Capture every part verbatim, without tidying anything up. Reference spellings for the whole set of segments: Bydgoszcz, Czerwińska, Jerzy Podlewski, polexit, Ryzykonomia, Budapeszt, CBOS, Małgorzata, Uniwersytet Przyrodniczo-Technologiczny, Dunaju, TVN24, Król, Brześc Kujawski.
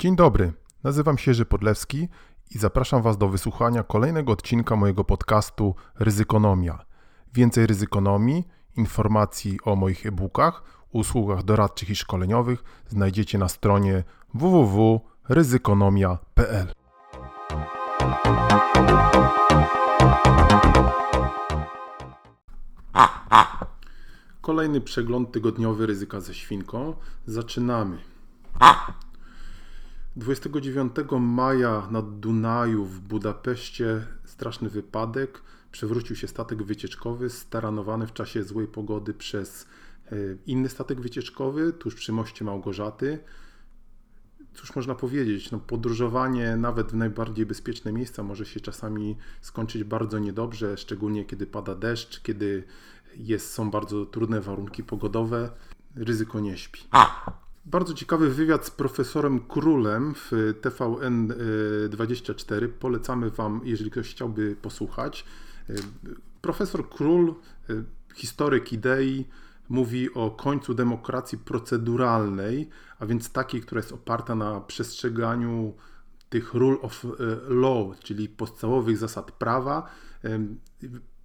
Dzień dobry, nazywam się Jerzy Podlewski i zapraszam Was do wysłuchania kolejnego odcinka mojego podcastu Ryzykonomia. Więcej ryzykonomii, informacji o moich e-bookach, usługach doradczych i szkoleniowych znajdziecie na stronie w w w kropka ryzykonomia kropka p l. Kolejny przegląd tygodniowy ryzyka ze świnką. Zaczynamy. dwudziestego dziewiątego maja na Dunaju w Budapeszcie straszny wypadek. Przewrócił się statek wycieczkowy staranowany w czasie złej pogody przez inny statek wycieczkowy tuż przy moście Małgorzaty. Cóż można powiedzieć, no podróżowanie nawet w najbardziej bezpieczne miejsca może się czasami skończyć bardzo niedobrze, szczególnie kiedy pada deszcz, kiedy jest, są bardzo trudne warunki pogodowe. Ryzyko nie śpi. Bardzo ciekawy wywiad z profesorem Królem w T V N dwadzieścia cztery. Polecamy Wam, jeżeli ktoś chciałby posłuchać. Profesor Król, historyk idei, mówi o końcu demokracji proceduralnej, a więc takiej, która jest oparta na przestrzeganiu tych rule of law, czyli podstawowych zasad prawa.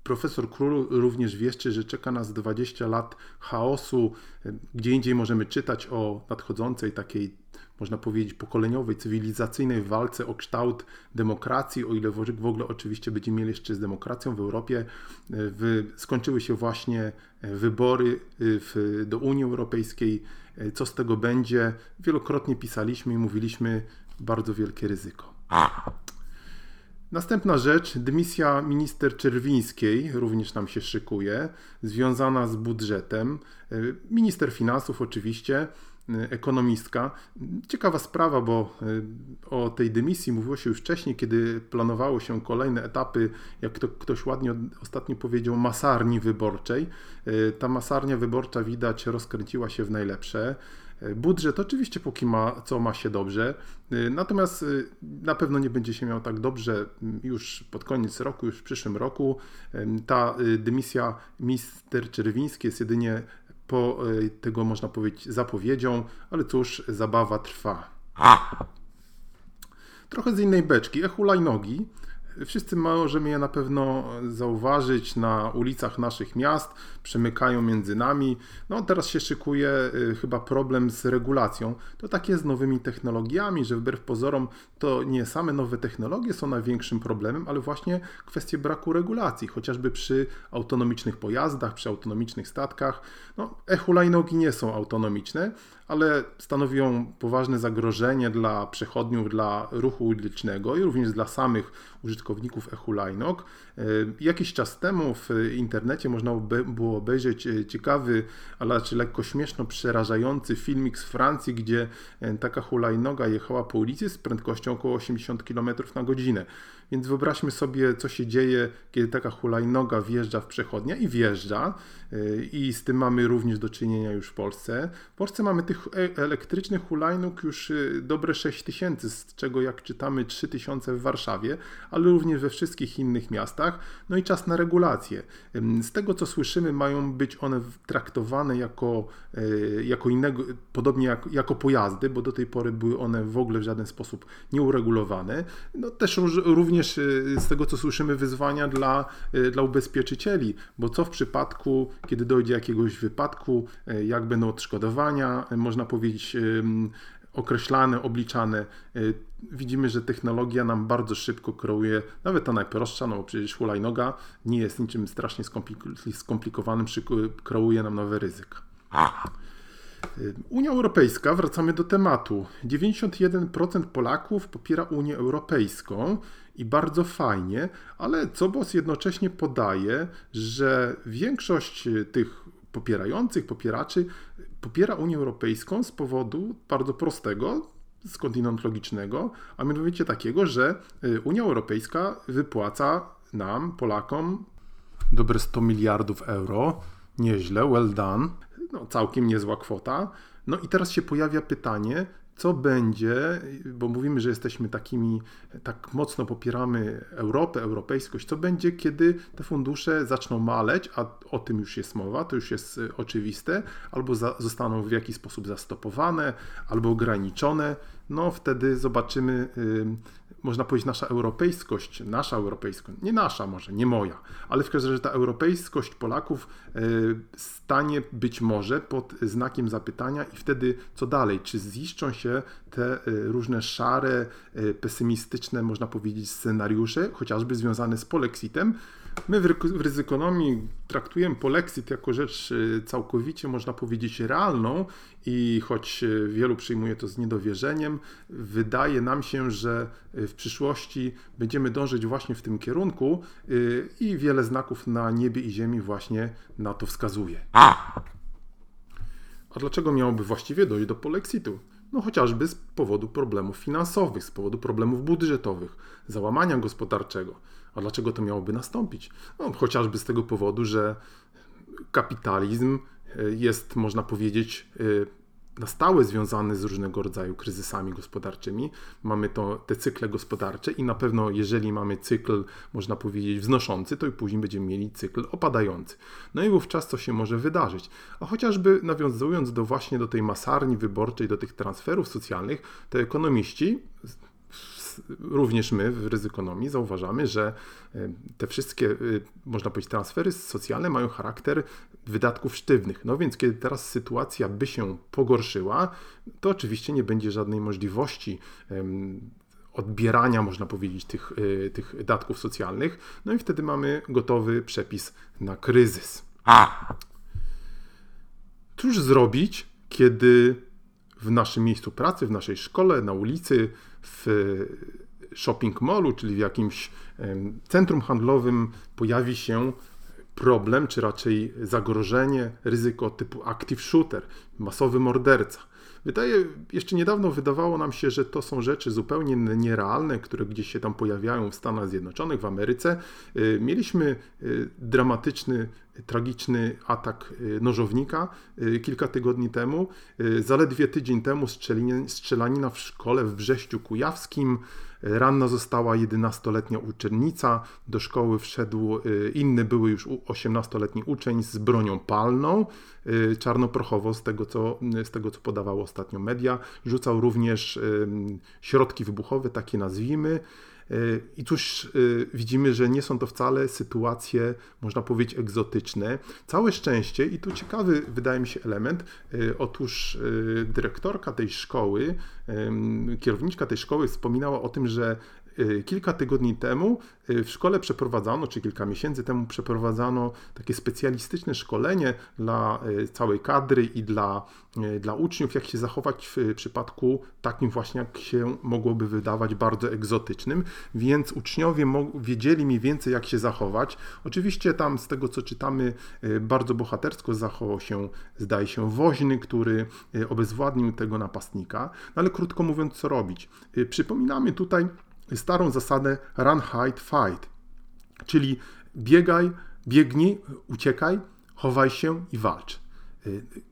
Profesor Król również wieszczy, że czeka nas dwadzieścia lat chaosu. Gdzie indziej możemy czytać o nadchodzącej takiej, można powiedzieć, pokoleniowej, cywilizacyjnej walce o kształt demokracji, o ile w ogóle oczywiście będziemy mieli jeszcze z demokracją w Europie. Skończyły się właśnie wybory do Unii Europejskiej. Co z tego będzie? Wielokrotnie pisaliśmy i mówiliśmy, bardzo wielkie ryzyko. Następna rzecz, dymisja minister Czerwińskiej również nam się szykuje, związana z budżetem. Minister finansów oczywiście, ekonomistka. Ciekawa sprawa, bo o tej dymisji mówiło się już wcześniej, kiedy planowało się kolejne etapy, jak to ktoś ładnie ostatnio powiedział, masarni wyborczej. Ta masarnia wyborcza widać rozkręciła się w najlepsze. Budżet oczywiście póki ma, co ma się dobrze, natomiast na pewno nie będzie się miał tak dobrze już pod koniec roku, już w przyszłym roku. Ta dymisja minister Czerwińskiej jest jedynie po tego, można powiedzieć, zapowiedzią, ale cóż, zabawa trwa. Trochę z innej beczki, e-hulajnogi. Wszyscy możemy je na pewno zauważyć na ulicach naszych miast, przemykają między nami. No teraz się szykuje chyba problem z regulacją. To tak jest z nowymi technologiami, że wbrew pozorom to nie same nowe technologie są największym problemem, ale właśnie kwestie braku regulacji, chociażby przy autonomicznych pojazdach, przy autonomicznych statkach. No, e-hulajnogi nie są autonomiczne, ale stanowią poważne zagrożenie dla przechodniów, dla ruchu ulicznego i również dla samych użytkowników e-hulajnog. Jakiś czas temu w internecie można było obejrzeć ciekawy, ale czy lekko śmieszno przerażający filmik z Francji, gdzie taka hulajnoga jechała po ulicy z prędkością około osiemdziesiąt kilometrów na godzinę. Więc wyobraźmy sobie, co się dzieje, kiedy taka hulajnoga wjeżdża w przechodnia i wjeżdża. I z tym mamy również do czynienia już w Polsce. W Polsce mamy tych elektrycznych hulajnóg już dobre sześć tysięcy, z czego jak czytamy trzy tysiące w Warszawie, ale również we wszystkich innych miastach. No i czas na regulację. Z tego, co słyszymy, mają być one traktowane jako, jako innego, podobnie jak, jako pojazdy, bo do tej pory były one w ogóle w żaden sposób nieuregulowane. No też również Również z tego, co słyszymy, wyzwania dla, dla ubezpieczycieli, bo co w przypadku, kiedy dojdzie jakiegoś wypadku, jak będą odszkodowania, można powiedzieć, określane, obliczane. Widzimy, że technologia nam bardzo szybko kreuje, nawet ta najprostsza, no przecież hulajnoga nie jest niczym strasznie skomplikowanym, kreuje nam nowe ryzyka. Unia Europejska, wracamy do tematu. dziewięćdziesiąt jeden procent Polaków popiera Unię Europejską i bardzo fajnie, ale C B O S jednocześnie podaje, że większość tych popierających, popieraczy popiera Unię Europejską z powodu bardzo prostego, skądinąd logicznego, a mianowicie takiego, że Unia Europejska wypłaca nam, Polakom, dobre sto miliardów euro. Nieźle, well done. No, całkiem niezła kwota. No i teraz się pojawia pytanie, co będzie, bo mówimy, że jesteśmy takimi, tak mocno popieramy Europę, europejskość, co będzie, kiedy te fundusze zaczną maleć, a o tym już jest mowa, to już jest oczywiste, albo za, zostaną w jakiś sposób zastopowane, albo ograniczone. no wtedy zobaczymy, można powiedzieć, nasza europejskość, nasza europejskość, nie nasza może, nie moja, ale w każdym razie ta europejskość Polaków stanie być może pod znakiem zapytania i wtedy co dalej? Czy ziszczą się te różne szare, pesymistyczne, można powiedzieć, scenariusze, chociażby związane z polexitem? My w ryzykonomii traktujemy polexit jako rzecz całkowicie, można powiedzieć, realną i choć wielu przyjmuje to z niedowierzeniem, wydaje nam się, że w przyszłości będziemy dążyć właśnie w tym kierunku i wiele znaków na niebie i ziemi właśnie na to wskazuje. A dlaczego miałoby właściwie dojść do polexitu? No chociażby z powodu problemów finansowych, z powodu problemów budżetowych, załamania gospodarczego. A dlaczego to miałoby nastąpić? No, chociażby z tego powodu, że kapitalizm jest, można powiedzieć, na stałe związany z różnego rodzaju kryzysami gospodarczymi. Mamy to, te cykle gospodarcze i na pewno jeżeli mamy cykl, można powiedzieć, wznoszący, to i później będziemy mieli cykl opadający. No i wówczas co się może wydarzyć? A chociażby nawiązując do właśnie do tej masarni wyborczej, do tych transferów socjalnych, to ekonomiści, również my w ryzykonomii zauważamy, że te wszystkie, można powiedzieć, transfery socjalne mają charakter wydatków sztywnych. No więc kiedy teraz sytuacja by się pogorszyła, to oczywiście nie będzie żadnej możliwości odbierania, można powiedzieć, tych, tych datków socjalnych. No i wtedy mamy gotowy przepis na kryzys. A! Cóż zrobić, kiedy w naszym miejscu pracy, w naszej szkole, na ulicy, w shopping mallu, czyli w jakimś centrum handlowym pojawi się problem, czy raczej zagrożenie, ryzyko typu active shooter, masowy morderca. Wydaje, jeszcze niedawno wydawało nam się, że to są rzeczy zupełnie nierealne, które gdzieś się tam pojawiają w Stanach Zjednoczonych, w Ameryce. Mieliśmy dramatyczny, tragiczny atak nożownika kilka tygodni temu. Zaledwie tydzień temu strzelanina w szkole w Brześciu Kujawskim. Ranna została jedenastoletnia uczennica. Do szkoły wszedł inny, były już osiemnastoletni uczeń z bronią palną. Czarnoprochowo, z tego co, z tego, co podawało ostatnio media. Rzucał również środki wybuchowe, takie nazwijmy. I cóż, widzimy, że nie są to wcale sytuacje, można powiedzieć, egzotyczne. Całe szczęście, i tu ciekawy wydaje mi się element, otóż dyrektorka tej szkoły, kierowniczka tej szkoły wspominała o tym, że kilka tygodni temu w szkole przeprowadzano, czy kilka miesięcy temu przeprowadzano takie specjalistyczne szkolenie dla całej kadry i dla, dla uczniów, jak się zachować w przypadku takim właśnie, jak się mogłoby wydawać bardzo egzotycznym, więc uczniowie wiedzieli mniej więcej, jak się zachować. Oczywiście tam z tego, co czytamy, bardzo bohatersko zachował się, zdaje się, woźny, który obezwładnił tego napastnika, no ale krótko mówiąc, co robić? Przypominamy tutaj starą zasadę run, hide, fight, czyli biegaj, biegnij, uciekaj, chowaj się i walcz.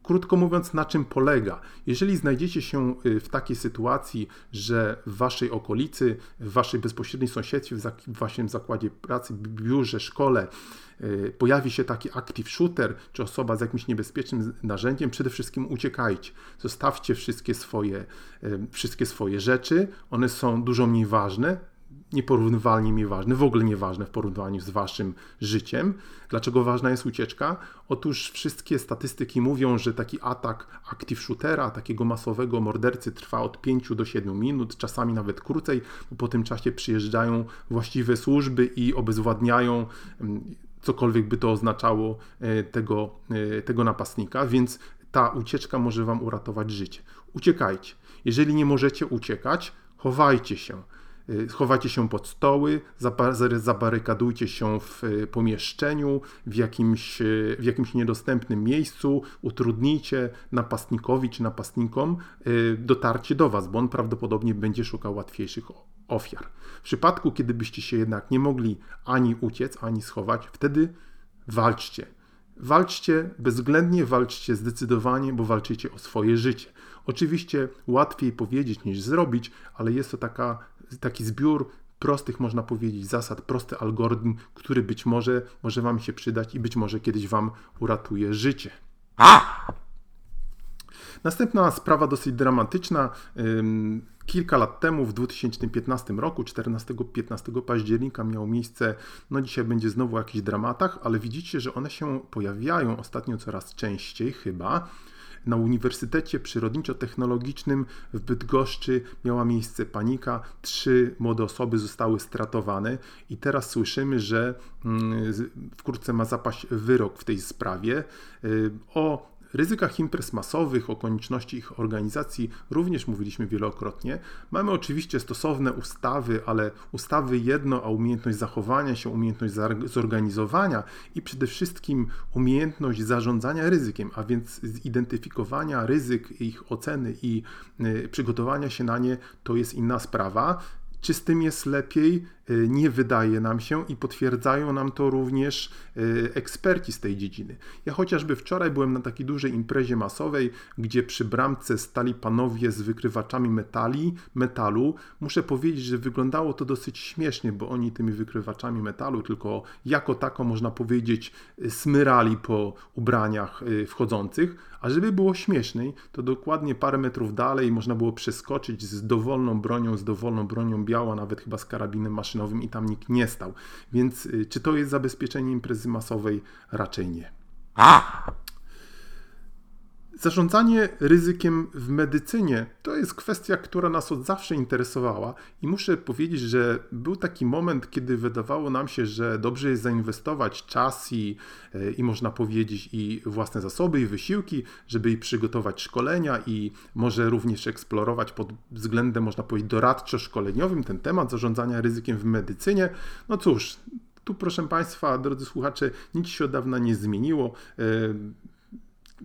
Krótko mówiąc, na czym polega? Jeżeli znajdziecie się w takiej sytuacji, że w waszej okolicy, w waszej bezpośredniej sąsiedztwie, w waszym zakładzie pracy, biurze, szkole pojawi się taki active shooter, czy osoba z jakimś niebezpiecznym narzędziem, przede wszystkim uciekajcie. Zostawcie wszystkie swoje, wszystkie swoje rzeczy, one są dużo mniej ważne, nieporównywalnie mniej ważne, w ogóle nieważne w porównaniu z waszym życiem. Dlaczego ważna jest ucieczka? Otóż wszystkie statystyki mówią, że taki atak active shootera, takiego masowego mordercy trwa od pięciu do siedmiu minut, czasami nawet krócej, bo po tym czasie przyjeżdżają właściwe służby i obezwładniają, cokolwiek by to oznaczało, tego, tego napastnika, więc ta ucieczka może wam uratować życie. Uciekajcie. Jeżeli nie możecie uciekać, chowajcie się. Schowajcie się pod stoły, zabarykadujcie się w pomieszczeniu, w jakimś, w jakimś niedostępnym miejscu, utrudnijcie napastnikowi czy napastnikom dotarcie do was, bo on prawdopodobnie będzie szukał łatwiejszych ofiar. W przypadku, kiedy byście się jednak nie mogli ani uciec, ani schować, wtedy walczcie. Walczcie bezwzględnie, walczcie zdecydowanie, bo walczycie o swoje życie. Oczywiście łatwiej powiedzieć niż zrobić, ale jest to taka, taki zbiór prostych, można powiedzieć, zasad, prosty algorytm, który być może może wam się przydać i być może kiedyś wam uratuje życie. A! Następna sprawa dosyć dramatyczna. Kilka lat temu, w dwa tysiące piętnastym roku, czternastego piętnastego października miało miejsce, no dzisiaj będzie znowu o jakichś dramatach, ale widzicie, że one się pojawiają ostatnio coraz częściej chyba. Na Uniwersytecie Przyrodniczo-Technologicznym w Bydgoszczy miała miejsce panika. Trzy młode osoby zostały stratowane i teraz słyszymy, że wkrótce ma zapaść wyrok w tej sprawie. O ryzykach imprez masowych, o konieczności ich organizacji również mówiliśmy wielokrotnie. Mamy oczywiście stosowne ustawy, ale ustawy jedno, a umiejętność zachowania się, umiejętność zorganizowania i przede wszystkim umiejętność zarządzania ryzykiem, a więc zidentyfikowania ryzyk, ich oceny i przygotowania się na nie, to jest inna sprawa. Czy z tym jest lepiej? Nie wydaje nam się i potwierdzają nam to również eksperci z tej dziedziny. Ja chociażby wczoraj byłem na takiej dużej imprezie masowej, gdzie przy bramce stali panowie z wykrywaczami metali, metalu. Muszę powiedzieć, że wyglądało to dosyć śmiesznie, bo oni tymi wykrywaczami metalu tylko jako tako, można powiedzieć, smyrali po ubraniach wchodzących. A żeby było śmieszniej, to dokładnie parę metrów dalej można było przeskoczyć z dowolną bronią, z dowolną bronią biała, nawet chyba z karabinem maszynowym. I tam nikt nie stał. Więc czy to jest zabezpieczenie imprezy masowej? Raczej nie. A! Zarządzanie ryzykiem w medycynie to jest kwestia, która nas od zawsze interesowała i muszę powiedzieć, że był taki moment, kiedy wydawało nam się, że dobrze jest zainwestować czas i, i można powiedzieć i własne zasoby i wysiłki, żeby i przygotować szkolenia i może również eksplorować pod względem, można powiedzieć, doradczo-szkoleniowym ten temat zarządzania ryzykiem w medycynie. No cóż, tu proszę Państwa, drodzy słuchacze, nic się od dawna nie zmieniło.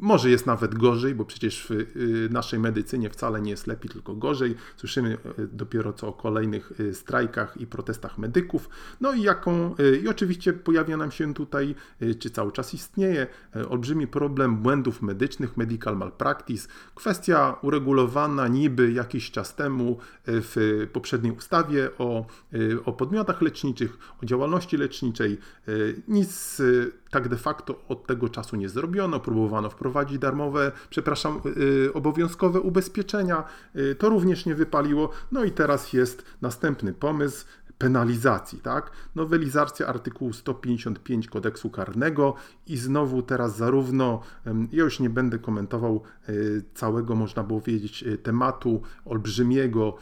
Może jest nawet gorzej, bo przecież w naszej medycynie wcale nie jest lepiej, tylko gorzej. Słyszymy dopiero co o kolejnych strajkach i protestach medyków. No i jaką, i oczywiście pojawia nam się tutaj, czy cały czas istnieje, olbrzymi problem błędów medycznych, medical malpractice. Kwestia uregulowana niby jakiś czas temu w poprzedniej ustawie o, o podmiotach leczniczych, o działalności leczniczej. Nic tak de facto od tego czasu nie zrobiono. Próbowano wprowadzić darmowe, przepraszam, yy, obowiązkowe ubezpieczenia. Yy, to również nie wypaliło. No i teraz jest następny pomysł penalizacji, tak? Nowelizacja artykułu sto pięćdziesiąt pięć kodeksu karnego i znowu teraz zarówno, ja już nie będę komentował całego, można było wiedzieć, tematu olbrzymiego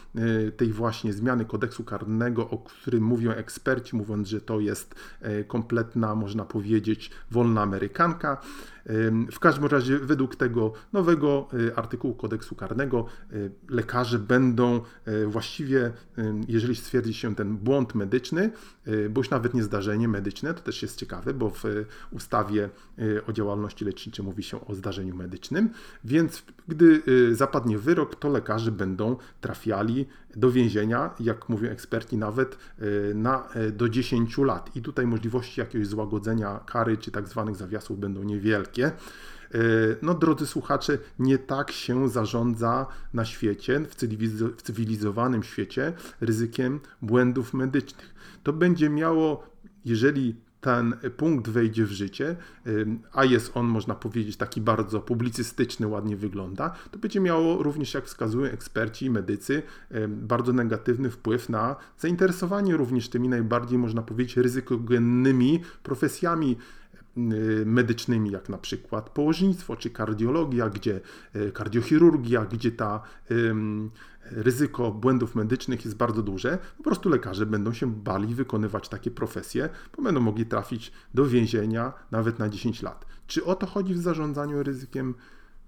tej właśnie zmiany kodeksu karnego, o którym mówią eksperci, mówiąc, że to jest kompletna, można powiedzieć, wolna amerykanka. W każdym razie według tego nowego artykułu kodeksu karnego lekarze będą właściwie, jeżeli stwierdzi się ten błąd medyczny, bo już nawet nie zdarzenie medyczne, to też jest ciekawe, bo w ustawie o działalności leczniczej mówi się o zdarzeniu medycznym, więc gdy zapadnie wyrok, to lekarze będą trafiali do więzienia, jak mówią eksperci, nawet na, do dziesięć lat i tutaj możliwości jakiegoś złagodzenia kary czy tak zwanych zawiasów będą niewielkie. No, drodzy słuchacze, nie tak się zarządza na świecie, w, cywiliz- w cywilizowanym świecie, ryzykiem błędów medycznych. To będzie miało, jeżeli ten punkt wejdzie w życie, a jest on, można powiedzieć, taki bardzo publicystyczny, ładnie wygląda, to będzie miało również, jak wskazują eksperci i medycy, bardzo negatywny wpływ na zainteresowanie również tymi najbardziej, można powiedzieć, ryzykogennymi profesjami medycznymi, jak na przykład położnictwo czy kardiologia, gdzie kardiochirurgia, gdzie ta ym, ryzyko błędów medycznych jest bardzo duże. Po prostu lekarze będą się bali wykonywać takie profesje, bo będą mogli trafić do więzienia nawet na dziesięć lat. Czy o to chodzi w zarządzaniu ryzykiem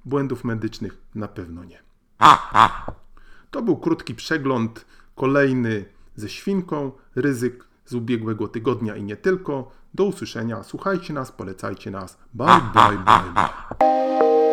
błędów medycznych? Na pewno nie. To był krótki przegląd, kolejny ze Świnką, ryzyk z ubiegłego tygodnia i nie tylko. Do usłyszenia, słuchajcie nas, polecajcie nas. Bye, bye, bye, bye.